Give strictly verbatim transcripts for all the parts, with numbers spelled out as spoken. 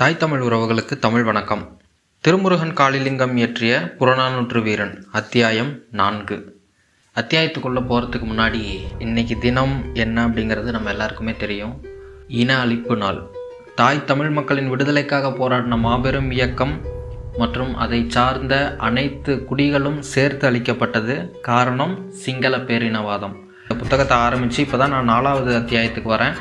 தாய் தமிழ் உறவுகளுக்கு தமிழ் வணக்கம். திருமுருகன் காளிலிங்கம் இயற்றிய புறநானூற்று வீரன் அத்தியாயம் நான்கு. அத்தியாயத்துக்குள்ளே போகிறதுக்கு முன்னாடி இன்றைக்கி தினம் என்ன அப்படிங்கிறது நம்ம எல்லாருக்குமே தெரியும். இன அழிப்பு நாள். தாய் தமிழ் மக்களின் விடுதலைக்காக போராடின மாபெரும் இயக்கம் மற்றும் அதை சார்ந்த அனைத்து குடிகளும் சேர்த்து அளிக்கப்பட்டது. காரணம் சிங்கள பேரினவாதம். இந்த புத்தகத்தை ஆரம்பித்து இப்போ தான் நான் நாலாவது அத்தியாயத்துக்கு வரேன்.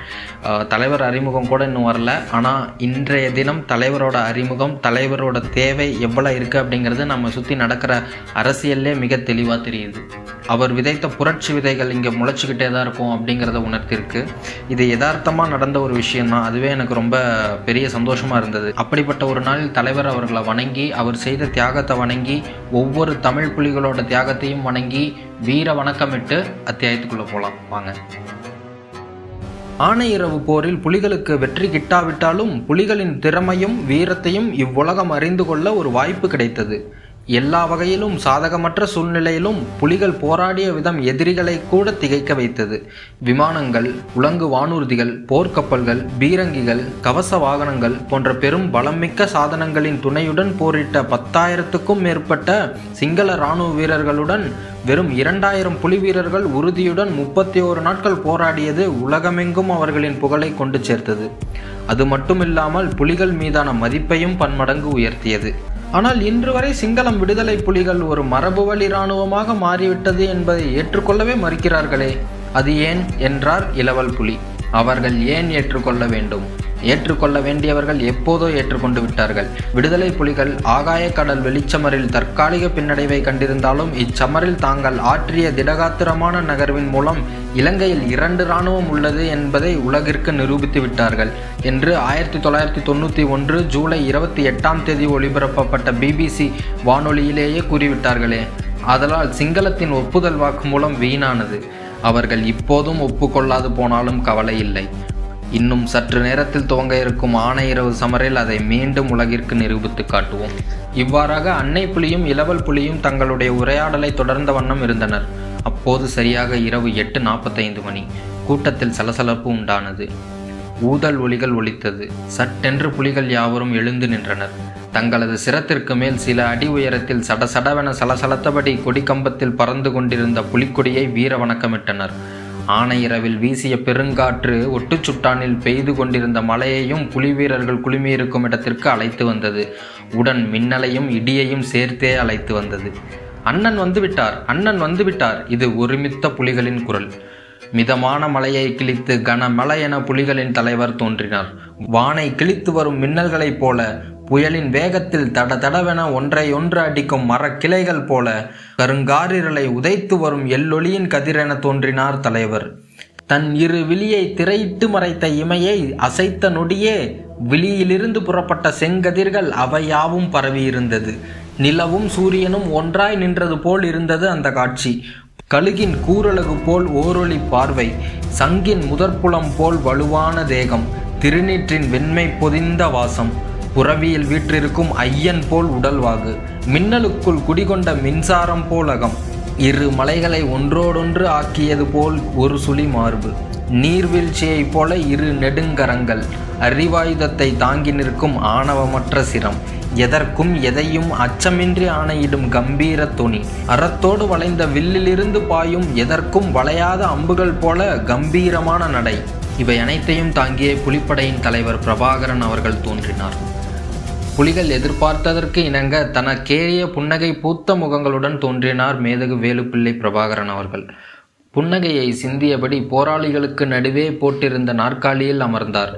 தலைவர் அறிமுகம் கூட இன்னும் வரல. ஆனால் இன்றைய தினம் தலைவரோட அறிமுகம், தலைவரோட தேவை எவ்வளோ இருக்குது அப்படிங்கிறது நம்ம சுற்றி நடக்கிற அரசியல்லே மிக தெளிவாக தெரியுது. அவர் விதைத்த புரட்சி விதைகள் இங்கே முளைச்சிக்கிட்டே தான் இருக்கும் அப்படிங்கிறத உணர்த்திருக்கு. இது யதார்த்தமாக நடந்த ஒரு விஷயந்தான். அதுவே எனக்கு ரொம்ப பெரிய சந்தோஷமாக இருந்தது. அப்படிப்பட்ட ஒரு நாள் தலைவர் அவர்களை வணங்கி, அவர் செய்த தியாகத்தை வணங்கி, ஒவ்வொரு தமிழ் புலிகளோட தியாகத்தையும் வணங்கி வீர வணக்கமிட்டு அத்தியாயத்துக்குள்ளே போகலாம் வாங்க. ஆனையிறவு போரில் புலிகளுக்கு வெற்றி கிட்டாவிட்டாலும் புலிகளின் திறமையும் வீரத்தையும் இவ்வுலகம் அறிந்து கொள்ள ஒரு வாய்ப்பு கிடைத்தது. எல்லா வகையிலும் சாதகமற்ற சூழ்நிலையிலும் புலிகள் போராடிய விதம் எதிரிகளை கூட திகைக்க வைத்தது. விமானங்கள், உலங்கு வானூர்திகள், போர்க்கப்பல்கள், பீரங்கிகள், கவச வாகனங்கள் போன்ற பெரும் பலமிக்க சாதனங்களின் துணையுடன் போரிட்ட பத்தாயிரத்துக்கும் மேற்பட்ட சிங்கள இராணுவ வீரர்களுடன் வெறும் இரண்டாயிரம் புலி வீரர்கள் உறுதியுடன் முப்பத்தி ஓரு நாட்கள் போராடியது உலகமெங்கும் அவர்களின் புகழை கொண்டு சேர்த்தது. அது மட்டுமில்லாமல் புலிகள் மீதான மதிப்பையும் பன்மடங்கு உயர்த்தியது. ஆனால் இன்று வரை சிங்களம் விடுதலை புலிகள் ஒரு மரபு வழி இராணுவமாக மாறிவிட்டது என்பதை ஏற்றுக்கொள்ளவே மறுக்கிறார்களே, அது ஏன் என்றார் இளவல் புலி. அவர்கள் ஏன் ஏற்றுக்கொள்ள வேண்டும்? ஏற்றுக்கொள்ள வேண்டியவர்கள் எப்போதோ ஏற்றுக்கொண்டு விட்டார்கள். விடுதலை புலிகள் ஆகாய கடல் வெளிச்சமரில் தற்காலிக பின்னடைவை கண்டிருந்தாலும் இச்சமரில் தாங்கள் ஆற்றிய திடகாத்திரமான நகர்வின் மூலம் இலங்கையில் இரண்டு இராணுவம் உள்ளது என்பதை உலகிற்கு நிரூபித்து விட்டார்கள் என்று ஆயிரத்தி தொள்ளாயிரத்தி தொண்ணூற்றி ஒன்று ஜூலை இருபத்தி எட்டாம் தேதி ஒளிபரப்பப்பட்ட பிபிசி வானொலியிலேயே கூறிவிட்டார்களே, அதனால் சிங்களத்தின் ஒப்புதல் வாக்கு மூலம் வீணானது. அவர்கள் இப்போதும் ஒப்புக்கொள்ளாது போனாலும் கவலை இல்லை. இன்னும் சற்று நேரத்தில் துவங்க இருக்கும் ஆனையிறவு சமரில் அதை மீண்டும் உலகிற்கு நிரூபித்து காட்டுவோம். இவ்வாறாக அன்னை புலியும் இளவல் புலியும் தங்களுடைய உரையாடலை தொடர்ந்த வண்ணம் இருந்தனர். அப்போது சரியாக இரவு எட்டு நாற்பத்தைந்து மணி. கூட்டத்தில் சலசலப்பு உண்டானது. ஊதல் ஒலிகள் ஒலித்தது. சட்டென்று புலிகள் யாவரும் எழுந்து நின்றனர். தங்களது சிரத்திற்கு மேல் சில அடி உயரத்தில் சடசடவென சலசலத்தபடி கொடிக்கம்பத்தில் பறந்து கொண்டிருந்த புலிக்கொடியை வீர வணக்கமிட்டனர். ஆனையிறவில் வீசிய பெருங்காற்று ஒட்டுச்சுட்டானில் பெய்து கொண்டிருந்த மலையையும் புலி வீரர்கள் குழுமியிருக்கும் இடத்திற்கு அழைத்து வந்தது. உடன் மின்னலையும் இடியையும் சேர்த்தே அழைத்து வந்தது. அண்ணன் வந்துவிட்டார், அண்ணன் வந்துவிட்டார். இது ஒருமித்த புலிகளின் குரல். மிதமான மலையை கிழித்து கனமலை என புலிகளின் தலைவர் தோன்றினார். வானை கிழித்து வரும் மின்னல்களைப் போல, புயலின் வேகத்தில் தட தடவென ஒன்றை ஒன்று அடிக்கும் மரக்கிளைகள் போல, கருங்காரிரலை உதைத்து வரும் எல்லொளியின் கதிரென தோன்றினார் தலைவர். தன் இரு விழியை திரையிட்டு மறைத்த இமையை அசைத்த நொடியே விழியிலிருந்து புறப்பட்ட செங்கதிர்கள் அவையாவும் பரவியிருந்தது. நிலவும் சூரியனும் ஒன்றாய் நின்றது போல் இருந்தது அந்த காட்சி. கழுகின் கூரலகு போல் ஓரொளி பார்வை, சங்கின் முதற்புலம் போல் வலுவான தேகம், திருநீற்றின் வெண்மை பொதிந்த வாசம், புறவியில் வீற்றிருக்கும் ஐயன் போல் உடல்வாகு, மின்னலுக்குள் குடிகொண்ட மின்சாரம் போல் அகம், இரு மலைகளை ஒன்றோடொன்று ஆக்கியது போல் ஒரு சுழி மார்பு, நீர்வீழ்ச்சியைப் போல இரு நெடுங்கரங்கள், அறிவாயுதத்தை தாங்கி நிற்கும் ஆணவமற்ற சிரம், எதற்கும் எதையும் அச்சமின்றி ஆணையிடும் கம்பீர துணி, அறத்தோடு வளைந்த வில்லிலிருந்து பாயும் எதற்கும் வளையாத அம்புகள் போல கம்பீரமான நடை, இவை அனைத்தையும் தாங்கிய புலிப்படையின் தலைவர் பிரபாகரன் அவர்கள் தோன்றினார். புலிகள் எதிர்பார்த்ததற்கு இணங்க தனக்கேறிய புன்னகை பூத்த முகங்களுடன் தோன்றினார் மேதகு வேலுப்பிள்ளை பிரபாகரன் அவர்கள். புன்னகையை சிந்தியபடி போராளிகளுக்கு நடுவே போட்டிருந்த நாற்காலியில் அமர்ந்தார்.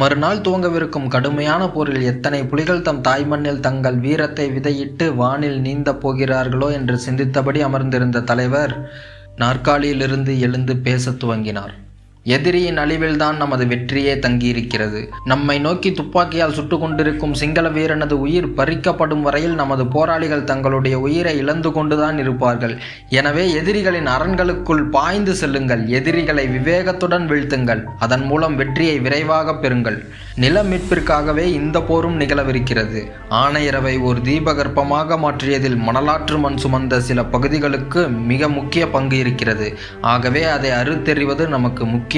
மறுநாள் துவங்கவிருக்கும் கடுமையான போரில் எத்தனை புலிகள் தம் தாய் மண்ணில் தங்கள் வீரத்தை விதையிட்டு வானில் நீந்த போகிறார்களோ என்று சிந்தித்தபடி அமர்ந்திருந்த தலைவர் நாற்காலியிலிருந்து எழுந்து பேச துவங்கினார். எதிரியின் அழிவில்தான் நமது வெற்றியே தங்கியிருக்கிறது. நம்மை நோக்கி துப்பாக்கியால் சுட்டு கொண்டிருக்கும் சிங்கள வீரனது உயிர் பறிக்கப்படும் வரையில் நமது போராளிகள் தங்களுடைய உயிரை இழந்து கொண்டுதான் இருப்பார்கள். எனவே எதிரிகளின் அரண்களுக்குள் பாய்ந்து செல்லுங்கள், எதிரிகளை விவேகத்துடன் வீழ்த்துங்கள், அதன் மூலம் வெற்றியை விரைவாக பெறுங்கள். நில மீட்பிற்காகவே இந்த போரும் நிகழவிருக்கிறது. ஆனையிறவை ஒரு தீபகற்பமாக மாற்றியதில் மணலாற்று மண் சுமந்த சில பகுதிகளுக்கு மிக முக்கிய பங்கு இருக்கிறது. ஆகவே அதை அறுத்தெறிவது நமக்கு முக்கியமான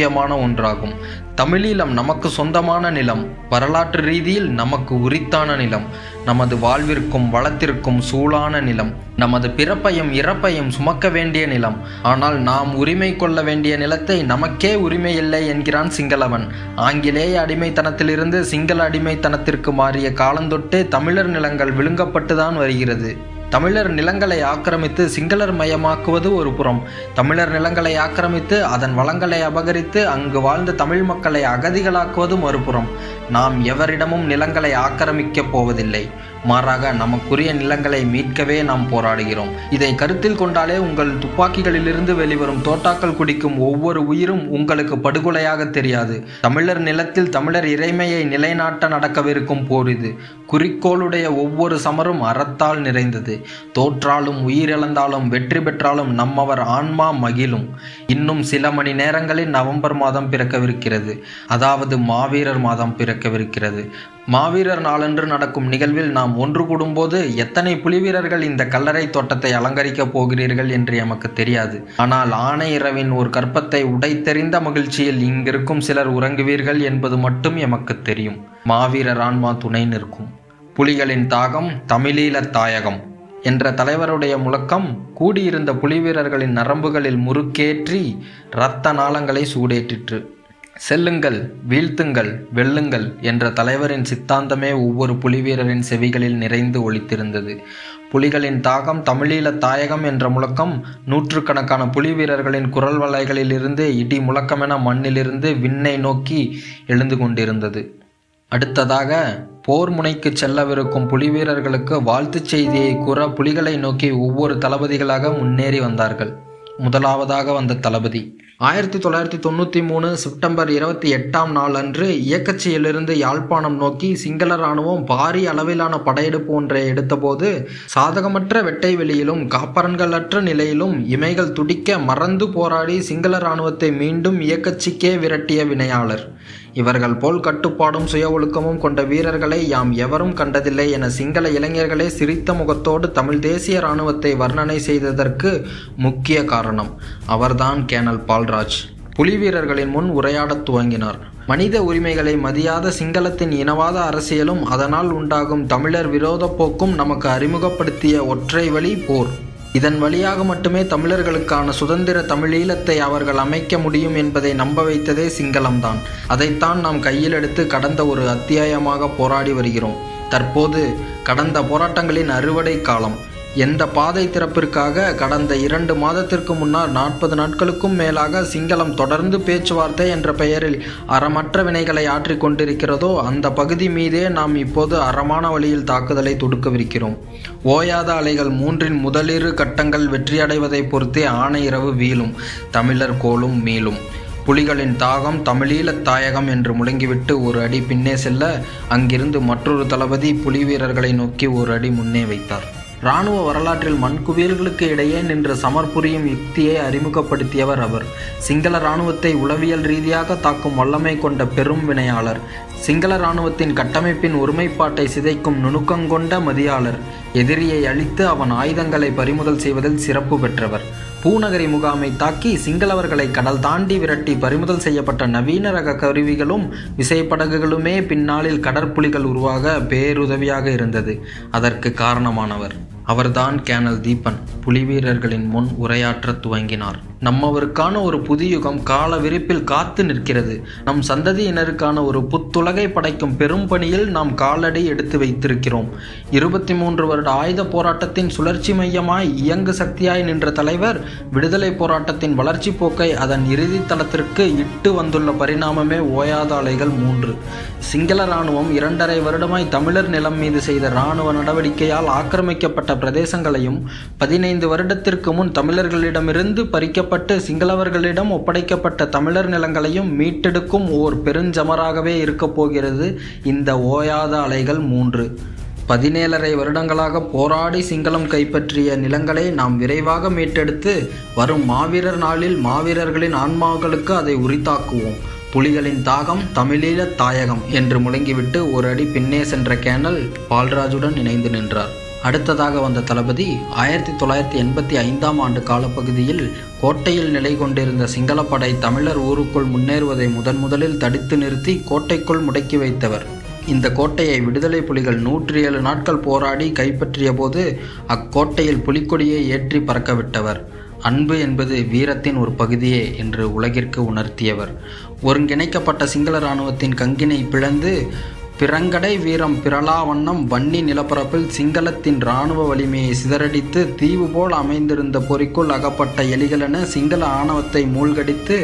ஒன்றாகும். தமிழீழம் நமக்கு சொந்தமான நிலம், வரலாற்று ரீதியில் நமக்கு உரித்தான நிலம், நமது வாழ்விற்கும் வளத்திற்கும் சூழான நிலம், நமது பிறப்பையும் இறப்பையும் சுமக்க வேண்டிய நிலம். ஆனால் நாம் உரிமை கொள்ள வேண்டிய நிலத்தை நமக்கே உரிமை இல்லை என்கிறான் சிங்களவன். ஆங்கிலேய அடிமைத்தனத்திலிருந்து சிங்கள அடிமைத்தனத்திற்கு மாறிய காலந்தொட்டே தமிழர் நிலங்கள் விழுங்கப்பட்டுதான் வருகிறது. தமிழர் நிலங்களை ஆக்கிரமித்து சிங்களர் மயமாக்குவது ஒரு புறம், தமிழர் நிலங்களை ஆக்கிரமித்து அதன் வளங்களை அபகரித்து அங்கு வாழ்ந்த தமிழ் மக்களை அகதிகளாக்குவதும் மறுபுறம். நாம் எவரிடமும் நிலங்களை ஆக்கிரமிக்கப் போவதில்லை, மாறாக நமக்குரிய நிலங்களை மீட்கவே நாம் போராடுகிறோம். இதை கருத்தில் கொண்டாலே உங்கள் துப்பாக்கிகளிலிருந்து வெளிவரும் தோட்டாக்கள் குடிக்கும் ஒவ்வொரு உயிரும் உங்களுக்கு படுகொலையாக தெரியாது. தமிழர் நிலத்தில் தமிழர் இறைமையை நிலைநாட்ட நடக்கவிருக்கும் போர் இது. குறிக்கோளுடைய ஒவ்வொரு சமரும் அறத்தால் நிறைந்தது. தோற்றாலும் உயிரிழந்தாலும் வெற்றி பெற்றாலும் நம்மவர் ஆன்மா மகிழும். இன்னும் சில மணி நேரங்களில் நவம்பர் மாதம் பிறக்கவிருக்கிறது, அதாவது மாவீரர் மாதம் பிறக்கவிருக்கிறது. மாவீரர் நாளன்று நடக்கும் நிகழ்வில் நாம் ஒன்று கூடும்போது எத்தனை புலிவீரர்கள் இந்த கல்லறை தோட்டத்தை அலங்கரிக்கப் போகிறீர்கள் என்று எமக்கு தெரியாது. ஆனால் ஆனையிறவின் ஒரு கற்பத்தை உடைத்தெறிந்த மகிழ்ச்சியில் இங்கிருக்கும் சிலர் உறங்குவீர்கள் என்பது மட்டும் எமக்கு தெரியும். மாவீரர் ஆன்மா துணை நிற்கும். புலிகளின் தாகம் தமிழீழ தாயகம் என்ற தலைவருடைய முழக்கம் கூடியிருந்த புலிவீரர்களின் நரம்புகளில் முறுக்கேற்றி இரத்த நாளங்களை சூடேற்றிற்று. செல்லுங்கள், வீழ்த்துங்கள், வெல்லுங்கள் என்ற தலைவரின் சித்தாந்தமே ஒவ்வொரு புலிவீரரின் செவிகளில் நிறைந்து ஒலித்திருந்தது. புலிகளின் தாகம் தமிழீழ தாயகம் என்ற முழக்கம் நூற்றுக்கணக்கான புலிவீரர்களின் குரல் வலைகளிலிருந்து இடி முழக்கமென மண்ணிலிருந்து விண்ணை நோக்கி எழுந்து கொண்டிருந்தது. அடுத்ததாக போர் முனைக்கு செல்லவிருக்கும் புலிவீரர்களுக்கு வாழ்த்துச் செய்தியை கூற புலிகளை நோக்கி ஒவ்வொரு தளபதிகளாக முன்னேறி வந்தார்கள். முதலாவதாக வந்த தளபதி ஆயிரத்தி தொள்ளாயிரத்தி தொண்ணூற்றி மூணு செப்டம்பர் இருபத்தி எட்டாம் நாள் அன்று இயக்கச்சியிலிருந்து யாழ்ப்பாணம் நோக்கி சிங்கள இராணுவம் பாரி அளவிலான படையெடுப்பு ஒன்றை எடுத்தபோது சாதகமற்ற வெட்டை வெளியிலும் காப்பரன்களற்ற நிலையிலும் இமைகள் துடிக்க மறந்து போராடி சிங்கள இராணுவத்தை மீண்டும் இயக்கச்சிக்கே விரட்டிய வினையாளர். இவர்கள் போல் கட்டுப்பாடும் சுய ஒழுக்கமும் கொண்ட வீரர்களை யாம் எவரும் கண்டதில்லை என சிங்கள இளைஞர்களே சிரித்த முகத்தோடு தமிழ் தேசிய இராணுவத்தை வர்ணனை செய்ததற்கு முக்கிய காரணம் அவர்தான் கேணல் பாலராஜ். புலி வீரர்களின் முன் உரையாடத் துவங்கினார். மனித உரிமைகளை மதியாத சிங்களத்தின் இனவாத அரசியலும் அதனால் உண்டாகும் தமிழர் விரோத போக்கும் நமக்கு அறிமுகப்படுத்திய ஒற்றை வழி போர். இதன் வழியாக மட்டுமே தமிழர்களுக்கான சுதந்திர தமிழீழத்தை அவர்கள் அமைக்க முடியும் என்பதை நம்ப வைத்ததே சிங்களம்தான். அதைத்தான் நாம் கையில் எடுத்து கடந்த ஒரு அத்தியாயமாக போராடி வருகிறோம். தற்போது கடந்த போராட்டங்களின் அறுவடை காலம். எந்த பாதை திறப்பிற்காக கடந்த இரண்டு மாதத்திற்கு முன்னால் நாற்பது நாட்களுக்கும் மேலாக சிங்களம் தொடர்ந்து பேச்சுவார்த்தை என்ற பெயரில் அறமற்ற வினைகளை ஆற்றி கொண்டிருக்கிறதோ அந்த பகுதி மீதே நாம் இப்போது அறமான வழியில் தாக்குதலை தொடுக்கவிருக்கிறோம். ஓயாத அலைகள் மூன்றின் முதலிரு கட்டங்கள் வெற்றியடைவதை பொறுத்தே ஆனையிறவு வீழும், தமிழர் கோலும் மீளும். புலிகளின் தாகம் தமிழீழ தாயகம் என்று முழங்கிவிட்டு ஒரு அடி பின்னே செல்ல அங்கிருந்து மற்றொரு தளபதி புலி வீரர்களை நோக்கி ஒரு அடி முன்னே வைத்தார். இராணுவ வரலாற்றில் மண்குவியல்களுக்கு இடையே நின்று சமர்புரியும் யுக்தியை அறிமுகப்படுத்தியவர் அவர். சிங்கள இராணுவத்தை உளவியல் ரீதியாக தாக்கும் வல்லமை கொண்ட பெரும் வினையாளர். சிங்கள இராணுவத்தின் கட்டமைப்பின் ஒருமைப்பாட்டை சிதைக்கும் நுணுக்கங்கொண்ட மதியாளர். எதிரியை அழித்து அவன் ஆயுதங்களை பறிமுதல் செய்வதில் சிறப்பு பெற்றவர். பூநகரி முகாமை தாக்கி சிங்களவர்களை கடல் தாண்டி விரட்டி பறிமுதல் செய்யப்பட்ட நவீன ரக கருவிகளும் விசைப்படகுகளுமே பின்னாளில் கடற்புலிகள் உருவாக பேருதவியாக இருந்தது. அதற்கு காரணமானவர் அவர்தான் கேணல் தீபன். புலிவீரர்களின் முன் உரையாற்றத் துவங்கினார். நம்மவருக்கான ஒரு புதியுகம் கால விரிப்பில் காத்து நிற்கிறது. நம் சந்ததியினருக்கான ஒரு புத்துலகை படைக்கும் பெரும் பணியில் நாம் காலடி எடுத்து வைத்திருக்கிறோம். இருபத்தி மூன்று வருட ஆயுத போராட்டத்தின் சுழற்சி மையமாய் இயங்கு சக்தியாய் நின்ற தலைவர் விடுதலை போராட்டத்தின் வளர்ச்சி போக்கை அதன் இறுதி தளத்திற்கு இட்டு வந்துள்ள பரிணாமமே ஓயாத அலைகள் மூன்று. சிங்கள இராணுவம் இரண்டரை வருடமாய் தமிழர் நிலம் மீது செய்த இராணுவ நடவடிக்கையால் ஆக்கிரமிக்கப்பட்ட பிரதேசங்களையும் பதினைந்து வருடத்திற்கு முன் தமிழர்களிடமிருந்து பறிக்கப்பட்ட சிங்களவர்களிடம் ஒப்படைக்கப்பட்ட தமிழர் நிலங்களையும் மீட்டெடுக்கும் ஓர் பெருஞ்சமராகவே இருக்கப் போகிறது இந்த ஓயாத அலைகள் மூன்று. பதினேழரை வருடங்களாக போராடி சிங்களம் கைப்பற்றிய நிலங்களை நாம் விரைவாக மீட்டெடுத்து வரும் மாவீரர் நாளில் மாவீரர்களின் ஆன்மாக்களுக்கு அதை உரித்தாக்குவோம். புலிகளின் தாகம் தமிழீழ தாயகம் என்று முழங்கிவிட்டு ஒரு அடி பின்னே சென்ற கேணல் பால்ராஜுடன் இணைந்து நின்றார். அடுத்ததாக வந்த தளபதி ஆயிரத்தி தொள்ளாயிரத்தி எண்பத்தி ஐந்தாம் ஆண்டு காலப்பகுதியில் கோட்டையில் நிலை கொண்டிருந்த சிங்களப்படை தமிழர் ஊருக்குள் முன்னேறுவதை முதன் முதலில் தடுத்து நிறுத்தி கோட்டைக்குள் முடக்கி வைத்தவர். இந்த கோட்டையை விடுதலை புலிகள் நூற்றி ஏழு நாட்கள் போராடி கைப்பற்றிய போது அக்கோட்டையில் புலிக்கொடியை ஏற்றி பறக்கவிட்டவர். அன்பு என்பது வீரத்தின் ஒரு பகுதியே என்று உலகிற்கு உணர்த்தியவர். ஒருங்கிணைக்கப்பட்ட சிங்கள இராணுவத்தின் கங்கினை பிளந்து பிறங்கடை வீரம் பிறலாவண்ணம் வன்னி நிலப்பரப்பில் சிங்களத்தின் இராணுவ வலிமையை சிதறடித்து தீவு போல் அமைந்திருந்த பொறிக்குள் அகப்பட்ட எலிகளென சிங்கள ஆணவத்தை மூழ்கடித்து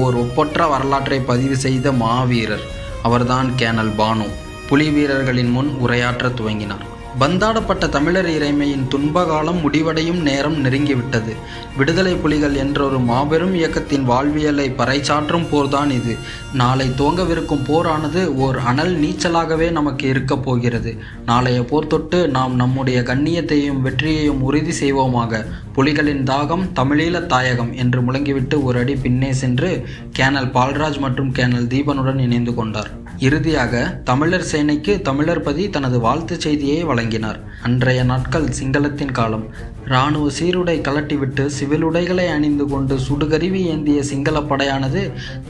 ஓர் ஒப்பற்ற வரலாற்றை பதிவு செய்த மாவீரர் அவர்தான் கேணல் பானு. புலி வீரர்களின் முன் உரையாற்ற துவங்கினார். பந்தாடப்பட்ட தமிழர் இறைமையின் துன்பகாலம் முடிவடையும் நேரம் நெருங்கிவிட்டது. விடுதலை புலிகள் என்றொரு மாபெரும் இயக்கத்தின் வாழ்வியலை பறைசாற்றும் போர்தான் இது. நாளை துவங்கவிருக்கும் போரானது ஓர் அனல் நீச்சலாகவே நமக்கு இருக்கப் போகிறது. நாளைய போர் தொட்டு நாம் நம்முடைய கண்ணியத்தையும் வெற்றியையும் உறுதி செய்வோமாக. புலிகளின் தாகம் தமிழீழ தாயகம் என்று முழங்கிவிட்டு ஒரு அடி பின்னே சென்று கேணல் பாலராஜ் மற்றும் கேணல் தீபனுடன் இணைந்து கொண்டார். இறுதியாக தமிழர் சேனைக்கு தமிழர்பதி தனது வாழ்த்துச் செய்தியை வழங்கினார். அன்றைய நாட்கள் சிங்களத்தின் காலம். இராணுவ சீருடை கலட்டிவிட்டு சிவிலுடைகளை அணிந்து கொண்டு சுடுகருவி ஏந்திய சிங்கள படையானது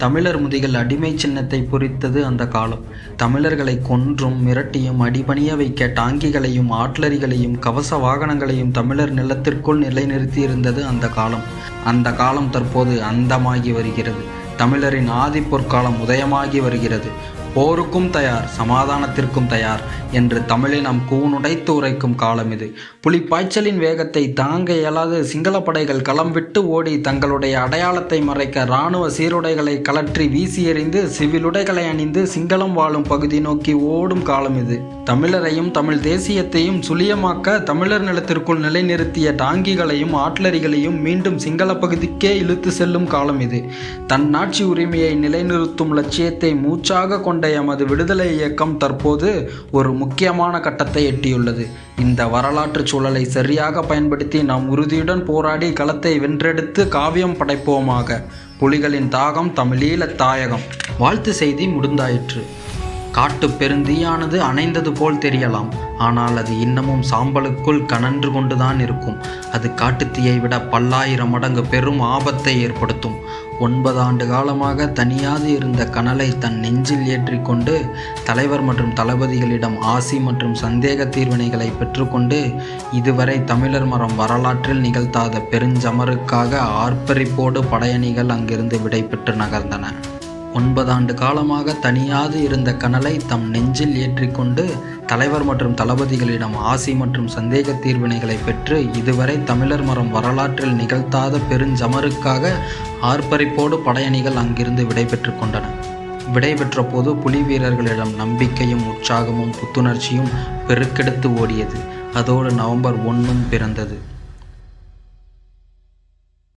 தமிழர் முதுகில் அடிமை சின்னத்தை பொறித்தது. அந்த காலம் தமிழர்களை கொன்றும் மிரட்டியும் அடிபணிய வைக்க டாங்கிகளையும் ஆட்லரிகளையும் கவச வாகனங்களையும் தமிழர் நிலத்திற்குள் நிலைநிறுத்தியிருந்தது அந்த காலம். அந்த காலம் தற்போது அந்தமாகி வருகிறது. தமிழரின் ஆதி பொற்காலம் உதயமாகி வருகிறது. போருக்கும் தயார், சமாதானத்திற்கும் தயார் என்று தமிழை நாம் கூனுடைத்து உரைக்கும் காலம் இது. புலிப்பாய்ச்சலின் வேகத்தை தாங்க இயலாது சிங்கள படைகள் களம் விட்டு ஓடி தங்களுடைய அடையாளத்தை மறைக்க இராணுவ சீருடைகளை கலற்றி வீசி எறிந்து சிவிலுடைகளை அணிந்து சிங்களம் வாழும் பகுதி நோக்கி ஓடும் காலம் இது. தமிழரையும் தமிழ் தேசியத்தையும் சுழியமாக்க தமிழர் நிலத்திற்குள் நிலைநிறுத்திய டாங்கிகளையும் ஆட்லரிகளையும் மீண்டும் சிங்கள பகுதிக்கே இழுத்து செல்லும் காலம் இது. தன் நாட்சி உரிமையை நிலைநிறுத்தும் லட்சியத்தை மூச்சாக கொண்ட எமது விடுதலை இயக்கம் தற்போது ஒரு முக்கியமான கட்டத்தை எட்டியுள்ளது. இந்த வரலாற்று சூழலை சரியாக பயன்படுத்தி நாம் உறுதியுடன் போராடி களத்தை வென்றெடுத்து காவியம் படைப்போமாக. புலிகளின் தாகம் தமிழீழ தாயகம். வாழ்த்து செய்தி முடிந்தாயிற்று. காட்டு பெருந்தீயானது அணைந்தது போல் தெரியலாம், ஆனால் அது இன்னமும் சாம்பலுக்குள் கனன்று கொண்டுதான் இருக்கும். அது காட்டுத்தீயை விட பல்லாயிரம் மடங்கு பெரும் ஆபத்தை ஏற்படுத்தும். ஒன்பது ஆண்டு காலமாக தனியாக இருந்த கனலை தன் நெஞ்சில் ஏற்றிக்கொண்டு தலைவர் மற்றும் தளபதிகளிடம் ஆசி மற்றும் சந்தேக தீர்வினைகளை பெற்றுக்கொண்டு இதுவரை தமிழர் மரம் வரலாற்றில் நிகழ்த்தாத பெருஞ்சமருக்காக ஆர்ப்பரிப்போடு படையணிகள் அங்கிருந்து விடை பெற்று நகர்ந்தன. ஒன்பதாண்டு காலமாக தனியாக இருந்த கனலை தம் நெஞ்சில் ஏற்றிக்கொண்டு தலைவர் மற்றும் தளபதிகளிடம் ஆசி மற்றும் சந்தேக தீர்வினைகளை பெற்று இதுவரை தமிழர் மரம் வரலாற்றில் நிகழ்த்தாத பெருஞ்சமருக்காக ஆர்ப்பரிப்போடு படையணிகள் அங்கிருந்து விடைபெற்று கொண்டன. விடைபெற்ற போது புலி வீரர்களிடம் நம்பிக்கையும் உற்சாகமும் புத்துணர்ச்சியும் பெருக்கெடுத்து ஓடியது. அதோடு நவம்பர் ஒன்றும் பிறந்தது.